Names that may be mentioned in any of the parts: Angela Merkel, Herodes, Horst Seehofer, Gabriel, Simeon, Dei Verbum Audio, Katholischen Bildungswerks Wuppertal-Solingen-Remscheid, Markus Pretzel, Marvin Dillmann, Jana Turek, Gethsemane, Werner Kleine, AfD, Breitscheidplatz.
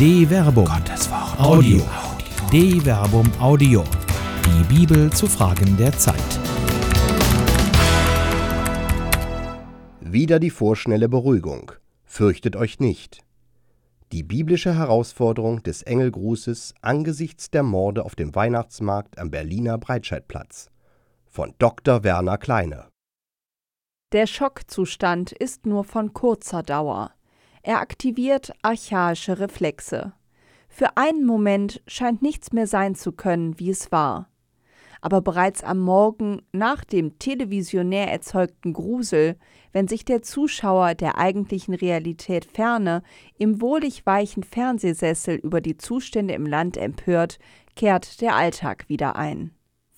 Dei Verbum Audio. Dei Verbum Audio. Die Bibel zu Fragen der Zeit. Wieder die vorschnelle Beruhigung. Fürchtet euch nicht. Die biblische Herausforderung des Engelgrußes angesichts der Morde auf dem Weihnachtsmarkt am Berliner Breitscheidplatz. Von Dr. Werner Kleine. Der Schockzustand ist nur von kurzer Dauer. Er aktiviert archaische Reflexe. Für einen Moment scheint nichts mehr sein zu können, wie es war. Aber bereits am Morgen nach dem televisionär erzeugten Grusel, wenn sich der Zuschauer der eigentlichen Realität ferne, im wohlig weichen Fernsehsessel über die Zustände im Land empört, kehrt der Alltag wieder ein.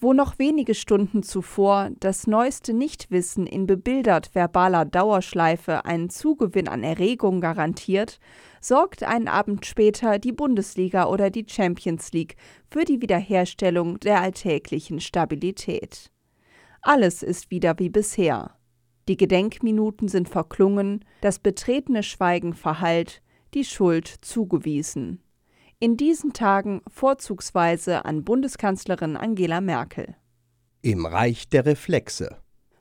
Wo noch wenige Stunden zuvor das neueste Nichtwissen in bebildert verbaler Dauerschleife einen Zugewinn an Erregung garantiert, sorgt einen Abend später die Bundesliga oder die Champions League für die Wiederherstellung der alltäglichen Stabilität. Alles ist wieder wie bisher. Die Gedenkminuten sind verklungen, das betretene Schweigen verhallt, die Schuld zugewiesen. In diesen Tagen vorzugsweise an Bundeskanzlerin Angela Merkel. Im Reich der Reflexe.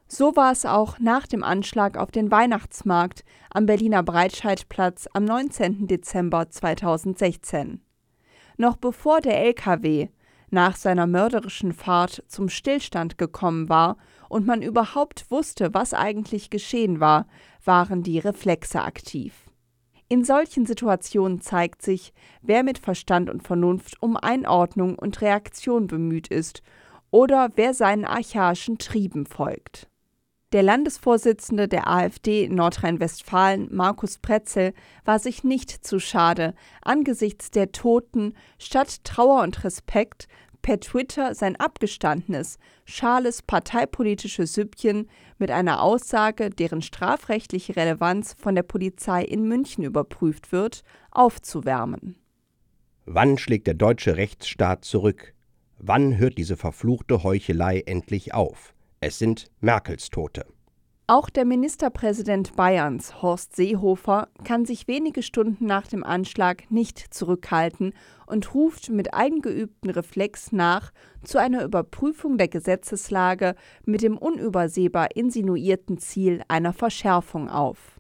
So war es auch nach dem Anschlag auf den Weihnachtsmarkt am Berliner Breitscheidplatz am 19. Dezember 2016. Noch bevor der LKW nach seiner mörderischen Fahrt zum Stillstand gekommen war und man überhaupt wusste, was eigentlich geschehen war, waren die Reflexe aktiv. In solchen Situationen zeigt sich, wer mit Verstand und Vernunft um Einordnung und Reaktion bemüht ist oder wer seinen archaischen Trieben folgt. Der Landesvorsitzende der AfD in Nordrhein-Westfalen, Markus Pretzel, war sich nicht zu schade, angesichts der Toten statt Trauer und Respekt per Twitter sein abgestandenes, schales parteipolitisches Süppchen mit einer Aussage, deren strafrechtliche Relevanz von der Polizei in München überprüft wird, aufzuwärmen. Wann schlägt der deutsche Rechtsstaat zurück? Wann hört diese verfluchte Heuchelei endlich auf? Es sind Merkels Tote. Auch der Ministerpräsident Bayerns, Horst Seehofer, kann sich wenige Stunden nach dem Anschlag nicht zurückhalten und ruft mit eingeübtem Reflex nach zu einer Überprüfung der Gesetzeslage mit dem unübersehbar insinuierten Ziel einer Verschärfung auf.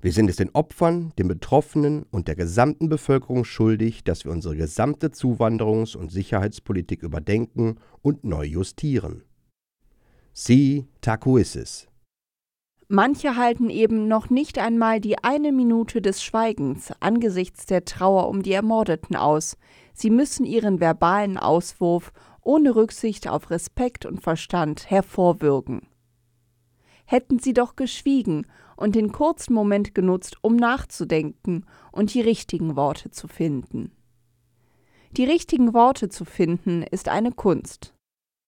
Wir sind es den Opfern, den Betroffenen und der gesamten Bevölkerung schuldig, dass wir unsere gesamte Zuwanderungs- und Sicherheitspolitik überdenken und neu justieren. Si tacuisis. Manche halten eben noch nicht einmal die eine Minute des Schweigens angesichts der Trauer um die Ermordeten aus. Sie müssen ihren verbalen Auswurf ohne Rücksicht auf Respekt und Verstand hervorwürgen. Hätten sie doch geschwiegen und den kurzen Moment genutzt, um nachzudenken und die richtigen Worte zu finden. Die richtigen Worte zu finden ist eine Kunst.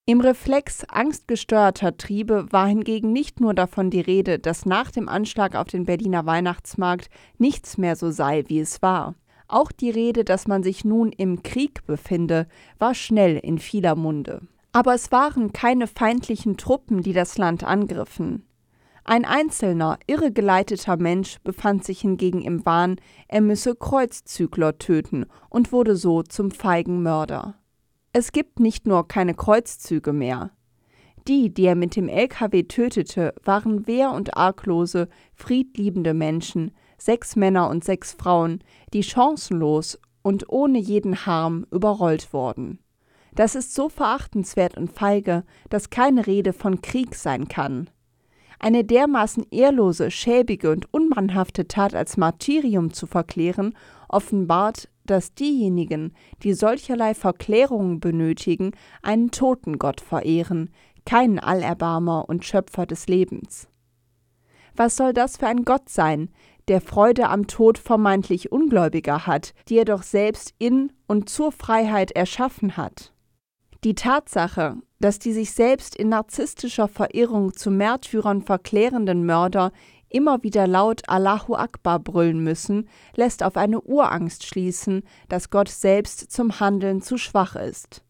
Im Reflex angstgesteuerter Triebe war hingegen nicht nur davon die Rede, dass nach dem Anschlag auf den Berliner Weihnachtsmarkt nichts mehr so sei, wie es war. Auch die Rede, dass man sich nun im Krieg befinde, war schnell in vieler Munde. Aber es waren keine feindlichen Truppen, die das Land angriffen. Ein einzelner, irregeleiteter Mensch befand sich hingegen im Wahn, er müsse Kreuzzügler töten und wurde so zum feigen Mörder. Es gibt nicht nur keine Kreuzzüge mehr. Die, die er mit dem LKW tötete, waren wehr- und arglose, friedliebende Menschen, 6 Männer und 6 Frauen, die chancenlos und ohne jeden Harm überrollt wurden. Das ist so verachtenswert und feige, dass keine Rede von Krieg sein kann. Eine dermaßen ehrlose, schäbige und unmannhafte Tat als Martyrium zu verklären, offenbart, dass diejenigen, die solcherlei Verklärungen benötigen, einen Totengott verehren, keinen Allerbarmer und Schöpfer des Lebens. Was soll das für ein Gott sein, der Freude am Tod vermeintlich Ungläubiger hat, die er doch selbst in und zur Freiheit erschaffen hat? Die Tatsache, dass die sich selbst in narzisstischer Verirrung zu Märtyrern verklärenden Mörder immer wieder laut Allahu Akbar brüllen müssen, lässt auf eine Urangst schließen, dass Gott selbst zum Handeln zu schwach ist.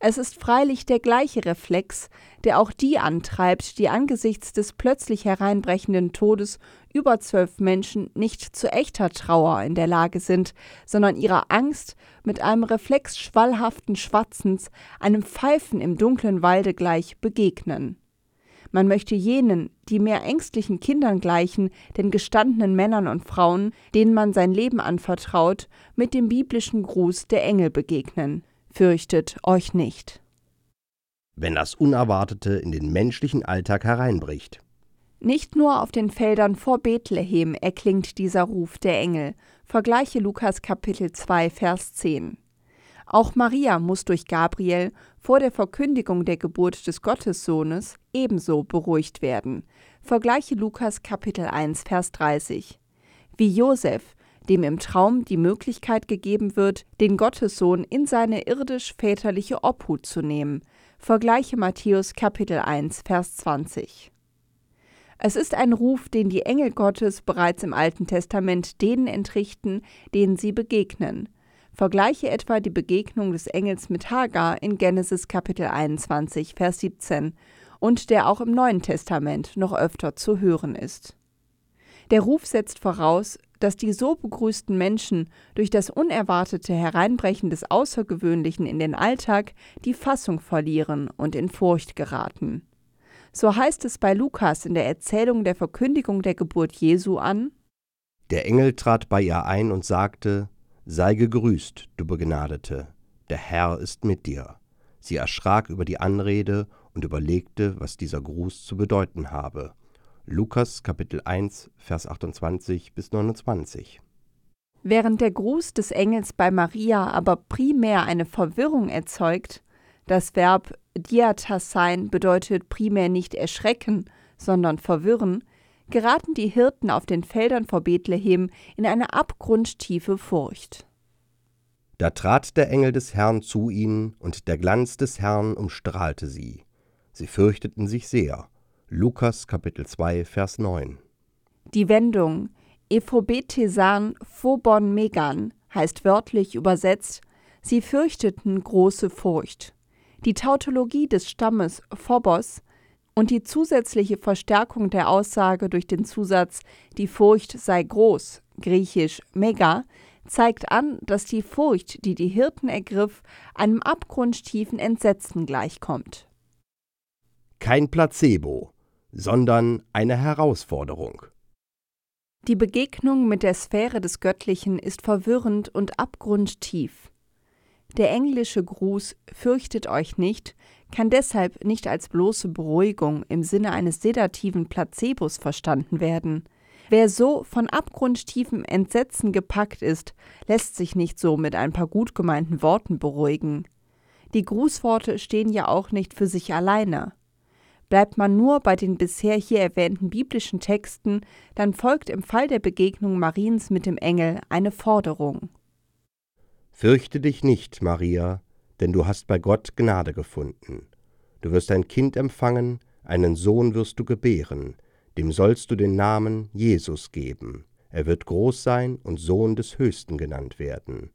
Es ist freilich der gleiche Reflex, der auch die antreibt, die angesichts des plötzlich hereinbrechenden Todes über 12 Menschen nicht zu echter Trauer in der Lage sind, sondern ihrer Angst mit einem Reflex schwallhaften Schwatzens, einem Pfeifen im dunklen Walde gleich begegnen. Man möchte jenen, die mehr ängstlichen Kindern gleichen, den gestandenen Männern und Frauen, denen man sein Leben anvertraut, mit dem biblischen Gruß der Engel begegnen. Fürchtet euch nicht. Wenn das Unerwartete in den menschlichen Alltag hereinbricht. Nicht nur auf den Feldern vor Bethlehem erklingt dieser Ruf der Engel. Vergleiche Lukas Kapitel 2, Vers 10. Auch Maria muss durch Gabriel vor der Verkündigung der Geburt des Gottessohnes ebenso beruhigt werden. Vergleiche Lukas Kapitel 1, Vers 30. Wie Josef, dem im Traum die Möglichkeit gegeben wird, den Gottessohn in seine irdisch-väterliche Obhut zu nehmen. Vergleiche Matthäus Kapitel 1, Vers 20. Es ist ein Ruf, den die Engel Gottes bereits im Alten Testament denen entrichten, denen sie begegnen. Vergleiche etwa die Begegnung des Engels mit Hagar in Genesis Kapitel 21, Vers 17 und der auch im Neuen Testament noch öfter zu hören ist. Der Ruf setzt voraus, dass die so begrüßten Menschen durch das unerwartete Hereinbrechen des Außergewöhnlichen in den Alltag die Fassung verlieren und in Furcht geraten. So heißt es bei Lukas in der Erzählung der Verkündigung der Geburt Jesu an: Der Engel trat bei ihr ein und sagte: Sei gegrüßt, du Begnadete, der Herr ist mit dir. Sie erschrak über die Anrede und überlegte, was dieser Gruß zu bedeuten habe. Lukas Kapitel 1, Vers 28 bis 29. Während der Gruß des Engels bei Maria aber primär eine Verwirrung erzeugt, das Verb diatassein bedeutet primär nicht erschrecken, sondern verwirren, geraten die Hirten auf den Feldern vor Bethlehem in eine abgrundtiefe Furcht. Da trat der Engel des Herrn zu ihnen, und der Glanz des Herrn umstrahlte sie. Sie fürchteten sich sehr. Lukas Kapitel 2, Vers 9. Die Wendung Ephobetesan phobon megan heißt wörtlich übersetzt: Sie fürchteten große Furcht. Die Tautologie des Stammes Phobos und die zusätzliche Verstärkung der Aussage durch den Zusatz »Die Furcht sei groß«, griechisch »mega«, zeigt an, dass die Furcht, die die Hirten ergriff, einem abgrundtiefen Entsetzen gleichkommt. Kein Placebo, sondern eine Herausforderung. Die Begegnung mit der Sphäre des Göttlichen ist verwirrend und abgrundtief. Der englische Gruß »Fürchtet euch nicht« kann deshalb nicht als bloße Beruhigung im Sinne eines sedativen Placebos verstanden werden. Wer so von abgrundtiefem Entsetzen gepackt ist, lässt sich nicht so mit ein paar gut gemeinten Worten beruhigen. Die Grußworte stehen ja auch nicht für sich alleine. Bleibt man nur bei den bisher hier erwähnten biblischen Texten, dann folgt im Fall der Begegnung Mariens mit dem Engel eine Forderung. Fürchte dich nicht, Maria, denn du hast bei Gott Gnade gefunden. Du wirst ein Kind empfangen, einen Sohn wirst du gebären, dem sollst du den Namen Jesus geben. Er wird groß sein und Sohn des Höchsten genannt werden.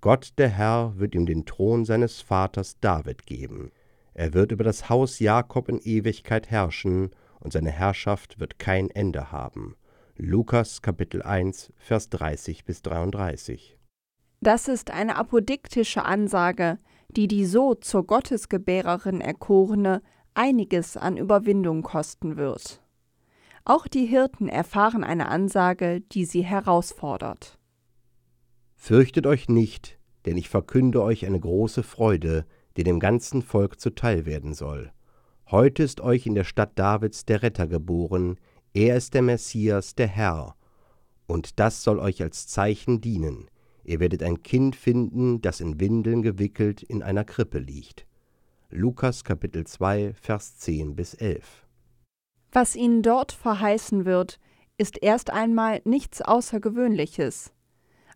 Gott, der Herr, wird ihm den Thron seines Vaters David geben. Er wird über das Haus Jakob in Ewigkeit herrschen, und seine Herrschaft wird kein Ende haben. Lukas Kapitel 1, Vers 30 bis 33. Das ist eine apodiktische Ansage, die die so zur Gottesgebärerin Erkorene einiges an Überwindung kosten wird. Auch die Hirten erfahren eine Ansage, die sie herausfordert. Fürchtet euch nicht, denn ich verkünde euch eine große Freude, die dem ganzen Volk zuteil werden soll. Heute ist euch in der Stadt Davids der Retter geboren, er ist der Messias, der Herr. Und das soll euch als Zeichen dienen. Ihr werdet ein Kind finden, das in Windeln gewickelt in einer Krippe liegt. Lukas Kapitel 2, Vers 10 bis 11. Was ihnen dort verheißen wird, ist erst einmal nichts Außergewöhnliches.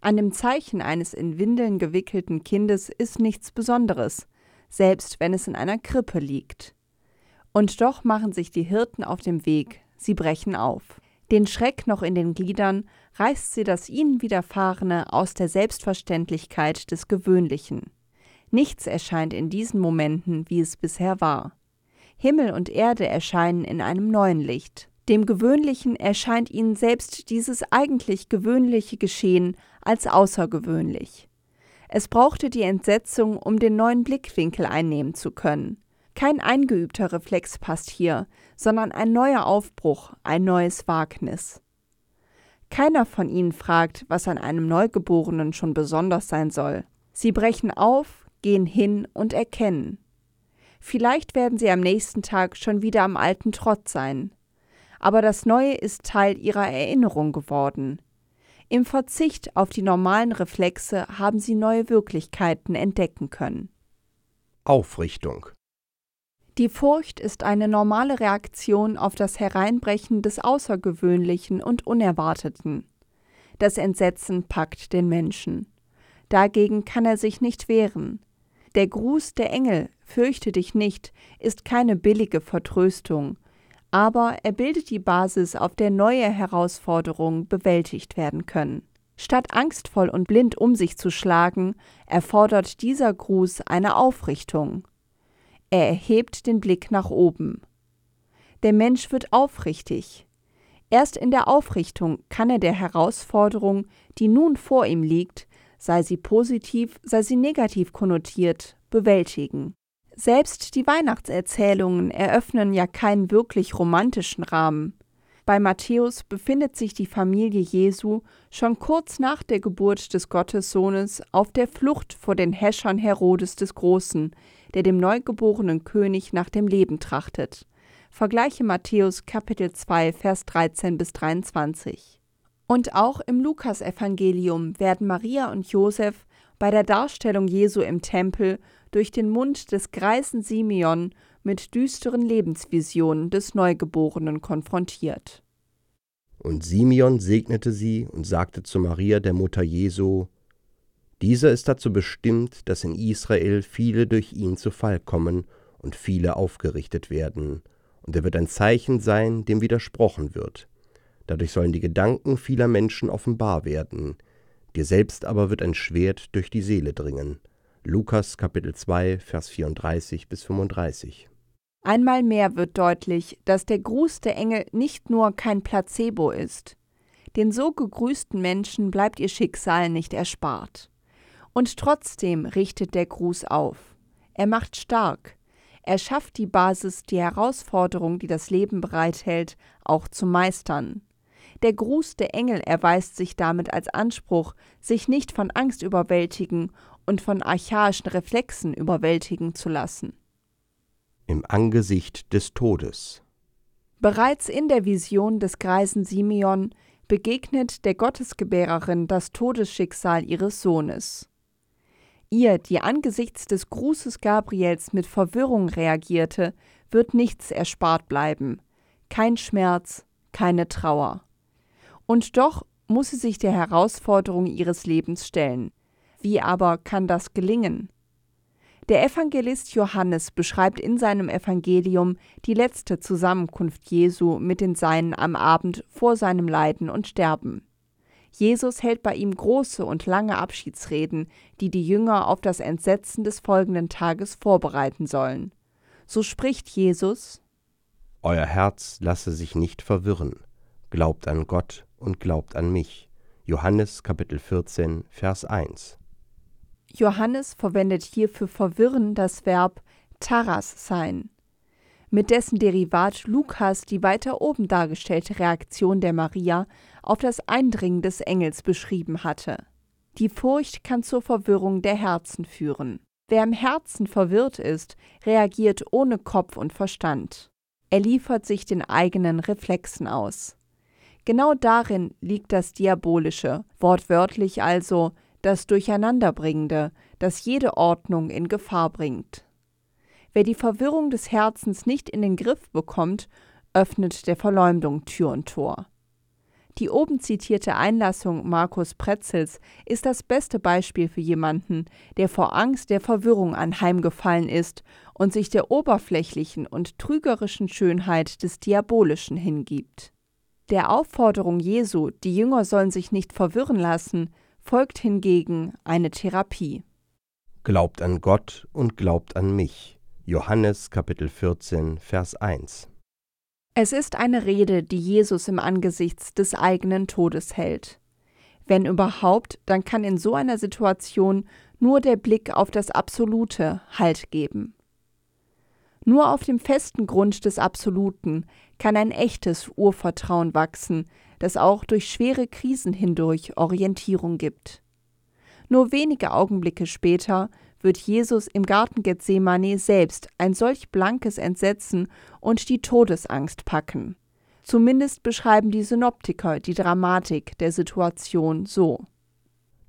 An dem Zeichen eines in Windeln gewickelten Kindes ist nichts Besonderes, selbst wenn es in einer Krippe liegt. Und doch machen sich die Hirten auf dem Weg, sie brechen auf. Den Schreck noch in den Gliedern reißt sie das ihnen Widerfahrene aus der Selbstverständlichkeit des Gewöhnlichen. Nichts erscheint in diesen Momenten, wie es bisher war. Himmel und Erde erscheinen in einem neuen Licht. Dem Gewöhnlichen erscheint ihnen selbst dieses eigentlich gewöhnliche Geschehen als außergewöhnlich. Es brauchte die Entsetzung, um den neuen Blickwinkel einnehmen zu können. Kein eingeübter Reflex passt hier, sondern ein neuer Aufbruch, ein neues Wagnis. Keiner von ihnen fragt, was an einem Neugeborenen schon besonders sein soll. Sie brechen auf, gehen hin und erkennen. Vielleicht werden sie am nächsten Tag schon wieder am alten Trott sein. Aber das Neue ist Teil ihrer Erinnerung geworden. Im Verzicht auf die normalen Reflexe haben sie neue Wirklichkeiten entdecken können. Aufrichtung. Die Furcht ist eine normale Reaktion auf das Hereinbrechen des Außergewöhnlichen und Unerwarteten. Das Entsetzen packt den Menschen. Dagegen kann er sich nicht wehren. Der Gruß der Engel, fürchte dich nicht, ist keine billige Vertröstung, aber er bildet die Basis, auf der neue Herausforderungen bewältigt werden können. Statt angstvoll und blind um sich zu schlagen, erfordert dieser Gruß eine Aufrichtung. Er erhebt den Blick nach oben. Der Mensch wird aufrichtig. Erst in der Aufrichtung kann er der Herausforderung, die nun vor ihm liegt, sei sie positiv, sei sie negativ konnotiert, bewältigen. Selbst die Weihnachtserzählungen eröffnen ja keinen wirklich romantischen Rahmen. Bei Matthäus befindet sich die Familie Jesu schon kurz nach der Geburt des Gottessohnes auf der Flucht vor den Häschern Herodes des Großen, der dem neugeborenen König nach dem Leben trachtet. Vergleiche Matthäus Kapitel 2, Vers 13 bis 23. Und auch im Lukasevangelium werden Maria und Josef bei der Darstellung Jesu im Tempel durch den Mund des greisen Simeon mit düsteren Lebensvisionen des Neugeborenen konfrontiert. Und Simeon segnete sie und sagte zu Maria, der Mutter Jesu: Dieser ist dazu bestimmt, dass in Israel viele durch ihn zu Fall kommen und viele aufgerichtet werden. Und er wird ein Zeichen sein, dem widersprochen wird. Dadurch sollen die Gedanken vieler Menschen offenbar werden. Dir selbst aber wird ein Schwert durch die Seele dringen. Lukas Kapitel 2, Vers 34 bis 35. Einmal mehr wird deutlich, dass der Gruß der Engel nicht nur kein Placebo ist. Den so gegrüßten Menschen bleibt ihr Schicksal nicht erspart. Und trotzdem richtet der Gruß auf. Er macht stark. Er schafft die Basis, die Herausforderung, die das Leben bereithält, auch zu meistern. Der Gruß der Engel erweist sich damit als Anspruch, sich nicht von Angst überwältigen und von archaischen Reflexen überwältigen zu lassen. Im Angesicht des Todes. Bereits in der Vision des greisen Simeon begegnet der Gottesgebärerin das Todesschicksal ihres Sohnes. Ihr, die angesichts des Grußes Gabriels mit Verwirrung reagierte, wird nichts erspart bleiben. Kein Schmerz, keine Trauer. Und doch muss sie sich der Herausforderung ihres Lebens stellen. Wie aber kann das gelingen? Der Evangelist Johannes beschreibt in seinem Evangelium die letzte Zusammenkunft Jesu mit den Seinen am Abend vor seinem Leiden und Sterben. Jesus hält bei ihm große und lange Abschiedsreden, die die Jünger auf das Entsetzen des folgenden Tages vorbereiten sollen. So spricht Jesus: Euer Herz lasse sich nicht verwirren. Glaubt an Gott und glaubt an mich. Johannes Kapitel 14, Vers 1. Johannes verwendet hier für verwirren das Verb taras sein, mit dessen Derivat Lukas die weiter oben dargestellte Reaktion der Maria auf das Eindringen des Engels beschrieben hatte. Die Furcht kann zur Verwirrung der Herzen führen. Wer im Herzen verwirrt ist, reagiert ohne Kopf und Verstand. Er liefert sich den eigenen Reflexen aus. Genau darin liegt das Diabolische, wortwörtlich also das Durcheinanderbringende, das jede Ordnung in Gefahr bringt. Wer die Verwirrung des Herzens nicht in den Griff bekommt, öffnet der Verleumdung Tür und Tor. Die oben zitierte Einlassung Markus Pretzels ist das beste Beispiel für jemanden, der vor Angst der Verwirrung anheimgefallen ist und sich der oberflächlichen und trügerischen Schönheit des Diabolischen hingibt. Der Aufforderung Jesu, die Jünger sollen sich nicht verwirren lassen, folgt hingegen eine Therapie. Glaubt an Gott und glaubt an mich. Johannes Kapitel 14, Vers 1. Es ist eine Rede, die Jesus im Angesicht des eigenen Todes hält. Wenn überhaupt, dann kann in so einer Situation nur der Blick auf das Absolute Halt geben. Nur auf dem festen Grund des Absoluten kann ein echtes Urvertrauen wachsen, das auch durch schwere Krisen hindurch Orientierung gibt. Nur wenige Augenblicke später wird Jesus im Garten Gethsemane selbst ein solch blankes Entsetzen und die Todesangst packen. Zumindest beschreiben die Synoptiker die Dramatik der Situation so.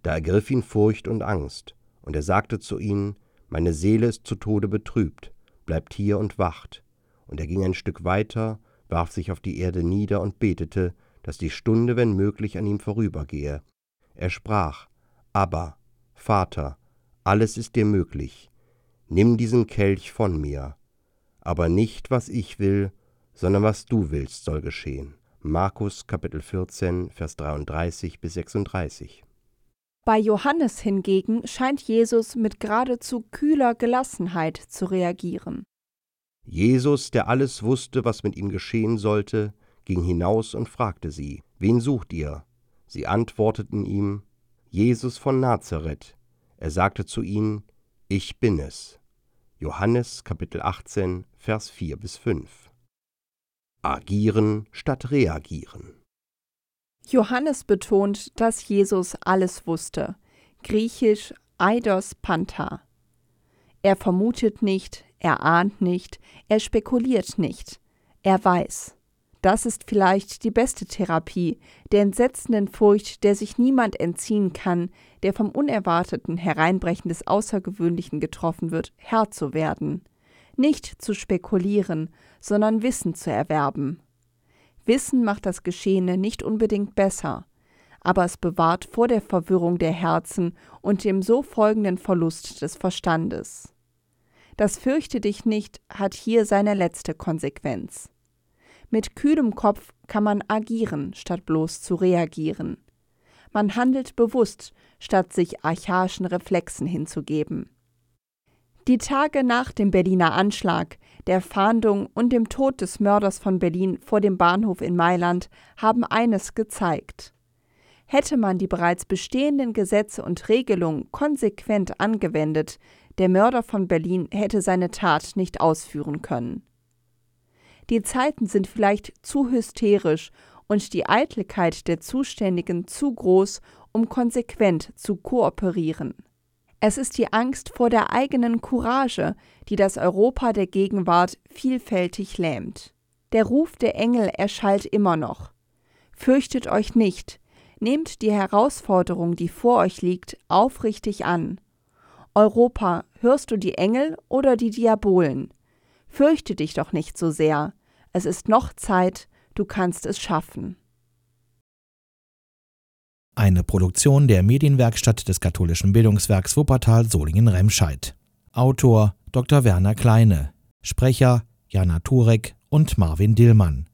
Da ergriff ihn Furcht und Angst, und er sagte zu ihnen: Meine Seele ist zu Tode betrübt, bleibt hier und wacht. Und er ging ein Stück weiter, warf sich auf die Erde nieder und betete, dass die Stunde, wenn möglich, an ihm vorübergehe. Er sprach: Abba, Vater, alles ist dir möglich. Nimm diesen Kelch von mir. Aber nicht, was ich will, sondern was du willst, soll geschehen. Markus Kapitel 14, Vers 33 bis 36. Bei Johannes hingegen scheint Jesus mit geradezu kühler Gelassenheit zu reagieren. Jesus, der alles wusste, was mit ihm geschehen sollte, ging hinaus und fragte sie: Wen sucht ihr? Sie antworteten ihm: Jesus von Nazareth. Er sagte zu ihnen: Ich bin es. Johannes Kapitel 18, Vers 4 bis 5. Agieren statt reagieren. Johannes betont, dass Jesus alles wusste. Griechisch eidos panta. Er vermutet nicht, er ahnt nicht, er spekuliert nicht. Er weiß. Das ist vielleicht die beste Therapie, der entsetzenden Furcht, der sich niemand entziehen kann, der vom unerwarteten Hereinbrechen des Außergewöhnlichen getroffen wird, Herr zu werden. Nicht zu spekulieren, sondern Wissen zu erwerben. Wissen macht das Geschehene nicht unbedingt besser, aber es bewahrt vor der Verwirrung der Herzen und dem so folgenden Verlust des Verstandes. Das Fürchte dich nicht hat hier seine letzte Konsequenz. Mit kühlem Kopf kann man agieren, statt bloß zu reagieren. Man handelt bewusst, statt sich archaischen Reflexen hinzugeben. Die Tage nach dem Berliner Anschlag, der Fahndung und dem Tod des Mörders von Berlin vor dem Bahnhof in Mailand haben eines gezeigt. Hätte man die bereits bestehenden Gesetze und Regelungen konsequent angewendet, der Mörder von Berlin hätte seine Tat nicht ausführen können. Die Zeiten sind vielleicht zu hysterisch und die Eitelkeit der Zuständigen zu groß, um konsequent zu kooperieren. Es ist die Angst vor der eigenen Courage, die das Europa der Gegenwart vielfältig lähmt. Der Ruf der Engel erschallt immer noch. Fürchtet euch nicht, nehmt die Herausforderung, die vor euch liegt, aufrichtig an. Europa, hörst du die Engel oder die Diabolen? Fürchte dich doch nicht so sehr, es ist noch Zeit, du kannst es schaffen. Eine Produktion der Medienwerkstatt des Katholischen Bildungswerks Wuppertal-Solingen-Remscheid. Autor Dr. Werner Kleine. Sprecher Jana Turek und Marvin Dillmann.